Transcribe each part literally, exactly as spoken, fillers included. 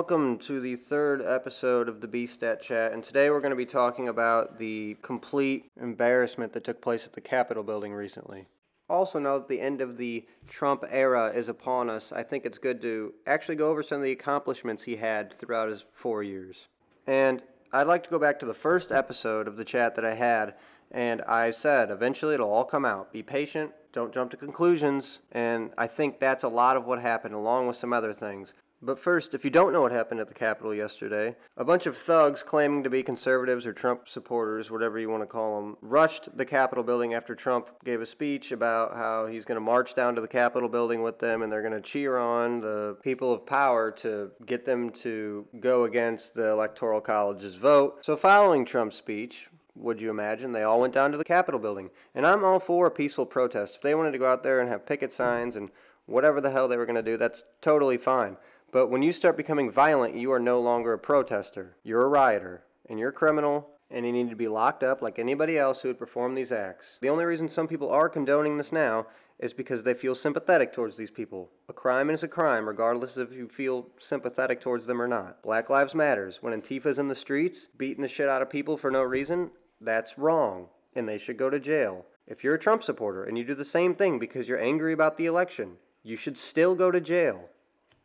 Welcome to the third episode of the Beastat Chat, and today we're going to be talking about the complete embarrassment that took place at the Capitol building recently. Also, now that the end of the Trump era is upon us, I think it's good to actually go over some of the accomplishments he had throughout his four years. And I'd like to go back to the first episode of the chat that I had, and I said, eventually it'll all come out. Be patient, don't jump to conclusions, and I think that's a lot of what happened, along with some other things. But first, if you don't know what happened at the Capitol yesterday, a bunch of thugs claiming to be conservatives or Trump supporters, whatever you want to call them, rushed the Capitol building after Trump gave a speech about how he's going to march down to the Capitol building with them and they're going to cheer on the people of power to get them to go against the Electoral College's vote. So following Trump's speech, would you imagine? They all went down to the Capitol building. And I'm all for a peaceful protest. If they wanted to go out there and have picket signs and whatever the hell they were going to do, that's totally fine. But when you start becoming violent, you are no longer a protester. You're a rioter, and you're a criminal, and you need to be locked up like anybody else who would perform these acts. The only reason some people are condoning this now is because they feel sympathetic towards these people. A crime is a crime, regardless if you feel sympathetic towards them or not. Black Lives Matter. When Antifa's in the streets, beating the shit out of people for no reason, that's wrong, and they should go to jail. If you're a Trump supporter and you do the same thing because you're angry about the election, you should still go to jail.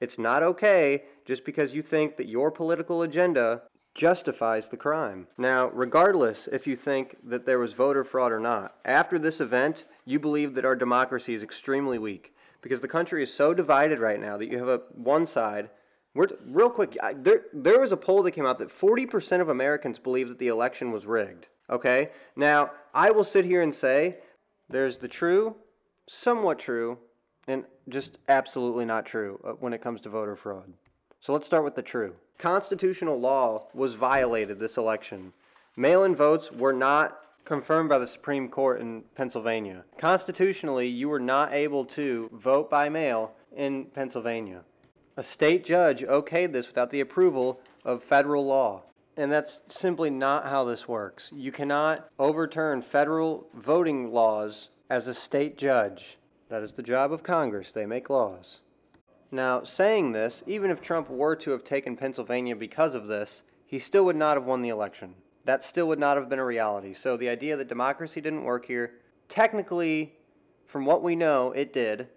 It's not okay just because you think that your political agenda justifies the crime. Now, regardless if you think that there was voter fraud or not, after this event, you believe that our democracy is extremely weak because the country is so divided right now that you have a one side. We're, real quick, I, there, there was a poll that came out that forty percent of Americans believe that the election was rigged, okay? Now, I will sit here and say there's the true, somewhat true, and just absolutely not true when it comes to voter fraud. So let's start with the true. Constitutional law was violated this election. Mail-in votes were not confirmed by the Supreme Court in Pennsylvania. Constitutionally, you were not able to vote by mail in Pennsylvania. A state judge okayed this without the approval of federal law. And that's simply not how this works. You cannot overturn federal voting laws as a state judge. That is the job of Congress. They make laws. Now, saying this, even if Trump were to have taken Pennsylvania because of this, he still would not have won the election. That still would not have been a reality. So the idea that democracy didn't work here, technically, from what we know, it did.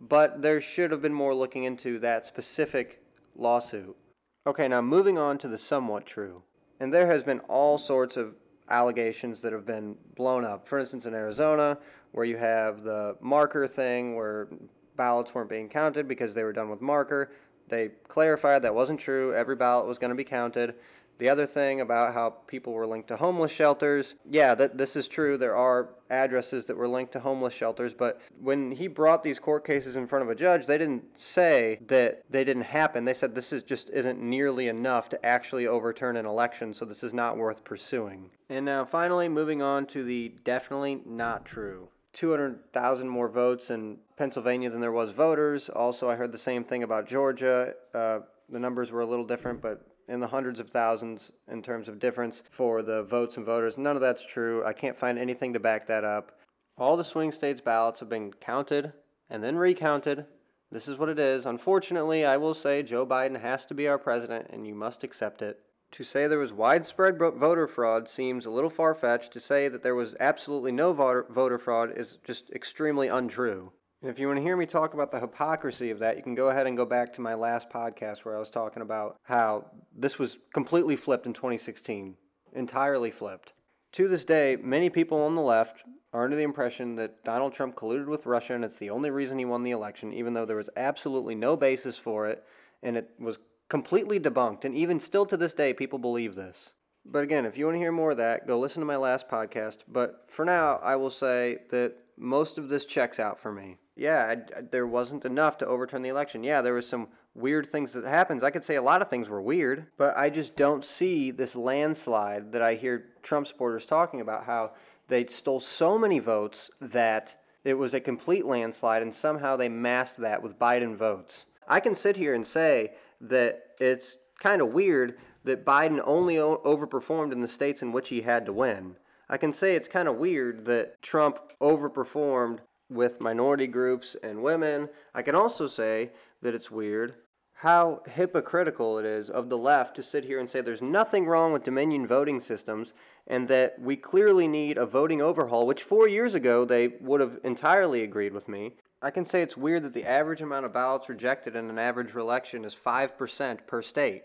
But there should have been more looking into that specific lawsuit. Okay, now moving on to the somewhat true. And there has been all sorts of allegations that have been blown up. For instance, in Arizona, where you have the marker thing where ballots weren't being counted because they were done with marker. They clarified that wasn't true. Every ballot was going to be counted. The other thing about how people were linked to homeless shelters. Yeah, that this is true. There are addresses that were linked to homeless shelters, but when he brought these court cases in front of a judge, they didn't say that they didn't happen. They said this is just isn't nearly enough to actually overturn an election, so this is not worth pursuing. And now finally, moving on to the definitely not true. two hundred thousand more votes in Pennsylvania than there was voters. Also, I heard the same thing about Georgia. Uh, the numbers were a little different, but in the hundreds of thousands in terms of difference for the votes and voters. None of that's true. I can't find anything to back that up. All the swing states' ballots have been counted and then recounted. This is what it is. Unfortunately, I will say Joe Biden has to be our president, and you must accept it. To say there was widespread voter fraud seems a little far-fetched. To say that there was absolutely no voter fraud is just extremely untrue. And if you want to hear me talk about the hypocrisy of that, you can go ahead and go back to my last podcast where I was talking about how this was completely flipped in twenty sixteen, entirely flipped. To this day, many people on the left are under the impression that Donald Trump colluded with Russia and it's the only reason he won the election, even though there was absolutely no basis for it, and it was completely debunked, and even still to this day, people believe this. But again, if you want to hear more of that, go listen to my last podcast. But for now, I will say that most of this checks out for me. Yeah, I, I, there wasn't enough to overturn the election. Yeah, there was some weird things that happens. I could say a lot of things were weird, but I just don't see this landslide that I hear Trump supporters talking about, how they stole so many votes that it was a complete landslide, and somehow they masked that with Biden votes. I can sit here and say that it's kind of weird that Biden only o- overperformed in the states in which he had to win. I can say it's kind of weird that Trump overperformed with minority groups and women. I can also say that it's weird how hypocritical it is of the left to sit here and say there's nothing wrong with Dominion voting systems and that we clearly need a voting overhaul, which four years ago they would have entirely agreed with me. I can say it's weird that the average amount of ballots rejected in an average election is five percent per state,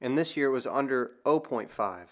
and this year it was under zero point five.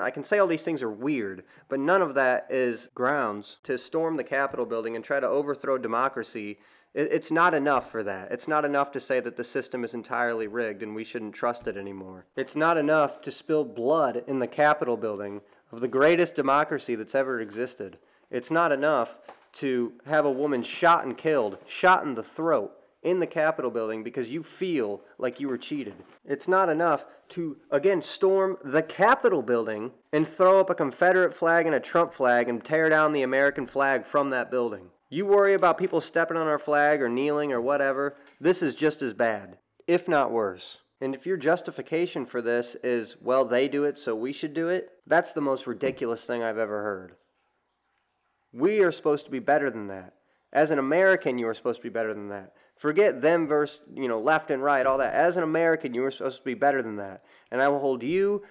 I can say all these things are weird, but none of that is grounds to storm the Capitol building and try to overthrow democracy. It's not enough for that. It's not enough to say that the system is entirely rigged and we shouldn't trust it anymore. It's not enough to spill blood in the Capitol building of the greatest democracy that's ever existed. It's not enough to have a woman shot and killed, shot in the throat, in the Capitol building because you feel like you were cheated. It's not enough to, again, storm the Capitol building and throw up a Confederate flag and a Trump flag and tear down the American flag from that building. You worry about people stepping on our flag or kneeling or whatever, this is just as bad, if not worse. And if your justification for this is, well, they do it, so we should do it, that's the most ridiculous thing I've ever heard. We are supposed to be better than that. As an American, you are supposed to be better than that. Forget them versus, you know, left and right, all that. As an American, you are supposed to be better than that. And I will hold you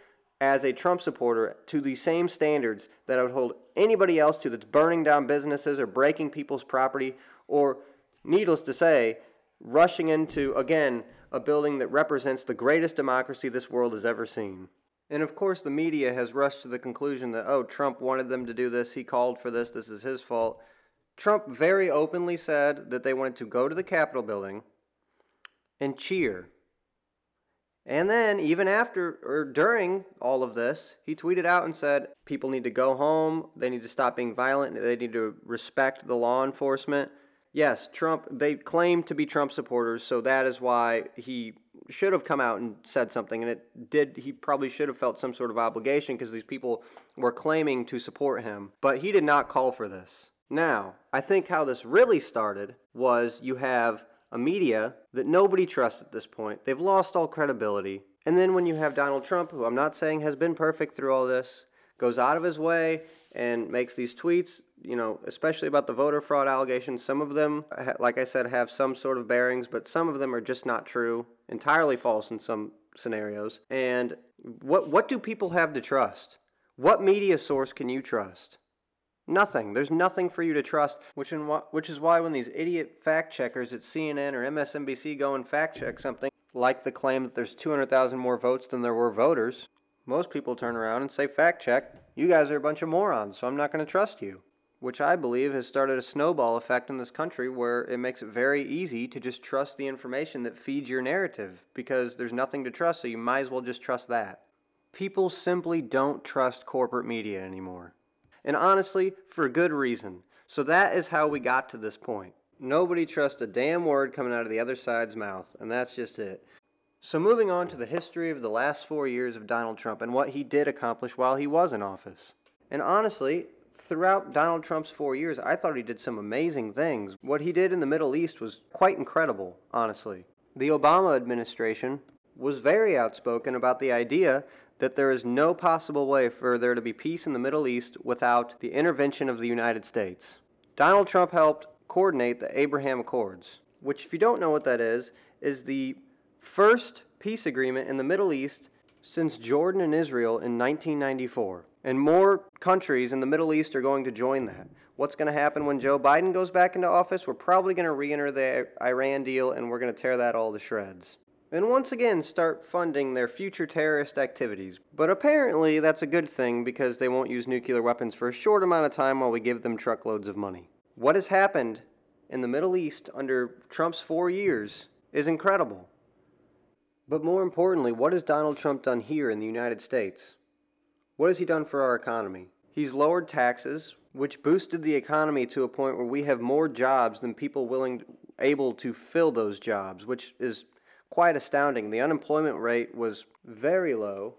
as a Trump supporter to the same standards that I would hold anybody else to that's burning down businesses or breaking people's property or, needless to say, rushing into, again, a building that represents the greatest democracy this world has ever seen. And of course the media has rushed to the conclusion that, oh, Trump wanted them to do this, he called for this, this is his fault. Trump very openly said that they wanted to go to the Capitol building and cheer. And then, even after, or during all of this, he tweeted out and said, people need to go home, they need to stop being violent, they need to respect the law enforcement. Yes, Trump, they claim to be Trump supporters, so that is why he should have come out and said something, and it did, he probably should have felt some sort of obligation because these people were claiming to support him, but he did not call for this. Now, I think how this really started was you have a media that nobody trusts at this point. They've lost all credibility. And then when you have Donald Trump, who I'm not saying has been perfect through all this, goes out of his way and makes these tweets, you know, especially about the voter fraud allegations. Some of them, like I said, have some sort of bearings, but some of them are just not true, entirely false in some scenarios. And what what do people have to trust? What media source can you trust? Nothing. There's nothing for you to trust, which, in wh- which is why when these idiot fact-checkers at C N N or M S N B C go and fact-check something, like the claim that there's two hundred thousand more votes than there were voters, most people turn around and say, fact-check, you guys are a bunch of morons, so I'm not going to trust you. Which I believe has started a snowball effect in this country where it makes it very easy to just trust the information that feeds your narrative, because there's nothing to trust, so you might as well just trust that. People simply don't trust corporate media anymore. And honestly, for good reason. So that is how we got to this point. Nobody trusts a damn word coming out of the other side's mouth, and that's just it. So moving on to the history of the last four years of Donald Trump and what he did accomplish while he was in office. And honestly, throughout Donald Trump's four years, I thought he did some amazing things. What he did in the Middle East was quite incredible, honestly. The Obama administration was very outspoken about the idea that there is no possible way for there to be peace in the Middle East without the intervention of the United States. Donald Trump helped coordinate the Abraham Accords, which, if you don't know what that is, is the first peace agreement in the Middle East since Jordan and Israel in nineteen ninety-four. And more countries in the Middle East are going to join that. What's going to happen when Joe Biden goes back into office? We're probably going to re-enter the Iran deal, and we're going to tear that all to shreds. And once again start funding their future terrorist activities. But apparently that's a good thing because they won't use nuclear weapons for a short amount of time while we give them truckloads of money. What has happened in the Middle East under Trump's four years is incredible. But more importantly, what has Donald Trump done here in the United States? What has he done for our economy? He's lowered taxes, which boosted the economy to a point where we have more jobs than people willing, able to fill those jobs, which is quite astounding. The unemployment rate was very low,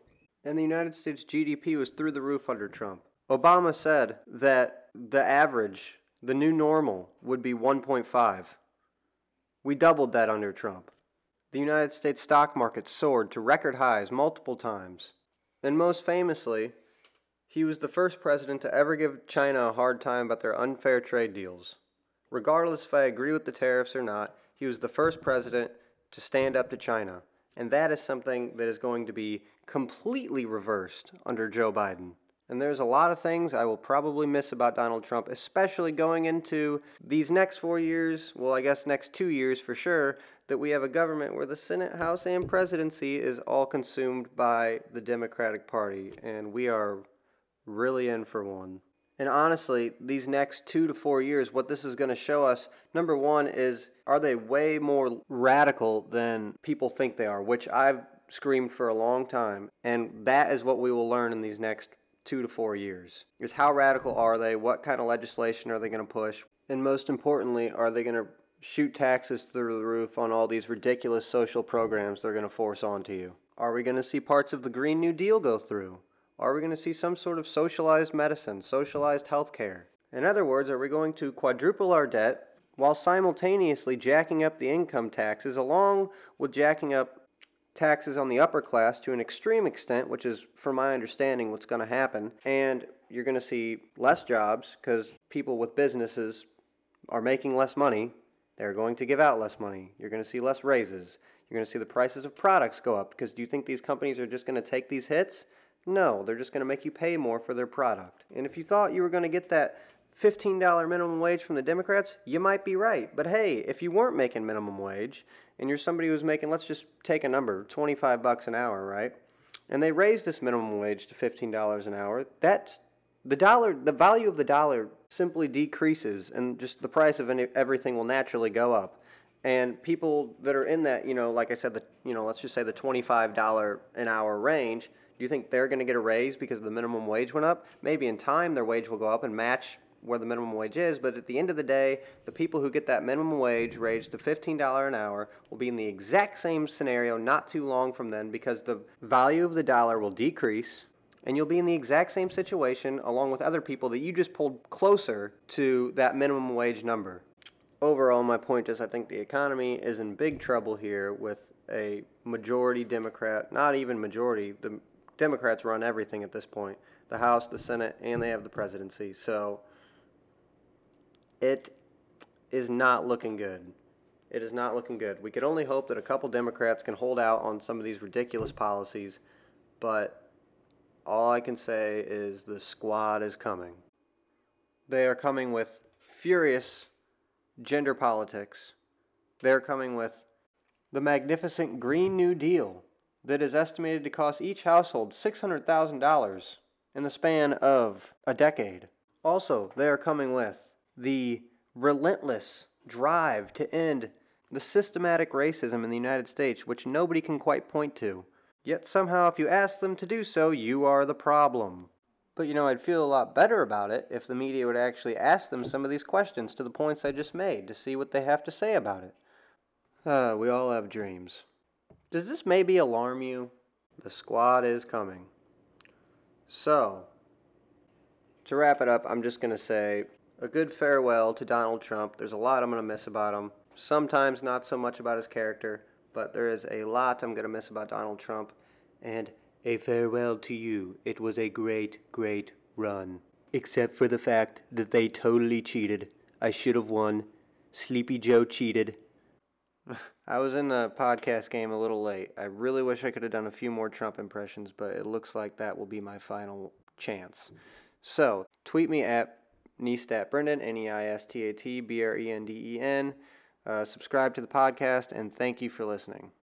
and the United States G D P was through the roof under Trump. Obama said that the average, the new normal, would be one point five. We doubled that under Trump. The United States stock market soared to record highs multiple times. And most famously, he was the first president to ever give China a hard time about their unfair trade deals. Regardless if I agree with the tariffs or not, he was the first president to stand up to China. And that is something that is going to be completely reversed under Joe Biden. And there's a lot of things I will probably miss about Donald Trump, especially going into these next four years, well, I guess next two years for sure, that we have a government where the Senate, House, and presidency is all consumed by the Democratic Party, and we are really in for one. And honestly, these next two to four years, what this is going to show us, number one is, are they way more radical than people think they are, which I've screamed for a long time, and that is what we will learn in these next two to four years, is how radical are they, what kind of legislation are they going to push, and most importantly, are they going to shoot taxes through the roof on all these ridiculous social programs they're going to force onto you? Are we going to see parts of the Green New Deal go through? Are we going to see some sort of socialized medicine, socialized healthcare? In other words, are we going to quadruple our debt while simultaneously jacking up the income taxes, along with jacking up taxes on the upper class to an extreme extent, which is, from my understanding, what's going to happen? And you're going to see less jobs because people with businesses are making less money. They're going to give out less money. You're going to see less raises. You're going to see the prices of products go up, because do you think these companies are just going to take these hits? No, they're just going to make you pay more for their product. And if you thought you were going to get that fifteen dollars minimum wage from the Democrats, you might be right. But hey, if you weren't making minimum wage and you're somebody who's making, let's just take a number, twenty-five bucks an hour, right? And they raised this minimum wage to fifteen dollars an hour. That's the dollar, the value of the dollar simply decreases, and just the price of any, everything will naturally go up. And people that are in that, you know, like I said, the, you know, let's just say the twenty-five dollars an hour range, do you think they're going to get a raise because the minimum wage went up? Maybe in time their wage will go up and match where the minimum wage is, but at the end of the day, the people who get that minimum wage raised to fifteen dollars an hour will be in the exact same scenario not too long from then, because the value of the dollar will decrease, and you'll be in the exact same situation along with other people that you just pulled closer to that minimum wage number. Overall, my point is I think the economy is in big trouble here with a majority Democrat, not even majority, the Democrats run everything at this point, the House, the Senate, and they have the presidency, so it is not looking good. It is not looking good. We could only hope that a couple Democrats can hold out on some of these ridiculous policies, but all I can say is the squad is coming. They are coming with furious gender politics. They're coming with the magnificent Green New Deal that is estimated to cost each household six hundred thousand dollars in the span of a decade. Also, they are coming with the relentless drive to end the systematic racism in the United States, which nobody can quite point to. Yet somehow, if you ask them to do so, you are the problem. But you know, I'd feel a lot better about it if the media would actually ask them some of these questions to the points I just made, to see what they have to say about it. Uh, we all have dreams. Does this maybe alarm you? The squad is coming. So, to wrap it up, I'm just going to say a good farewell to Donald Trump. There's a lot I'm going to miss about him. Sometimes not so much about his character, but there is a lot I'm going to miss about Donald Trump. And a farewell to you. It was a great, great run. Except for the fact that they totally cheated. I should have won. Sleepy Joe cheated. I was in the podcast game a little late. I really wish I could have done a few more Trump impressions, but it looks like that will be my final chance. So, tweet me at NeistatBrenden, N E I S T A T B R E N D E N. Uh, subscribe to the podcast, and thank you for listening.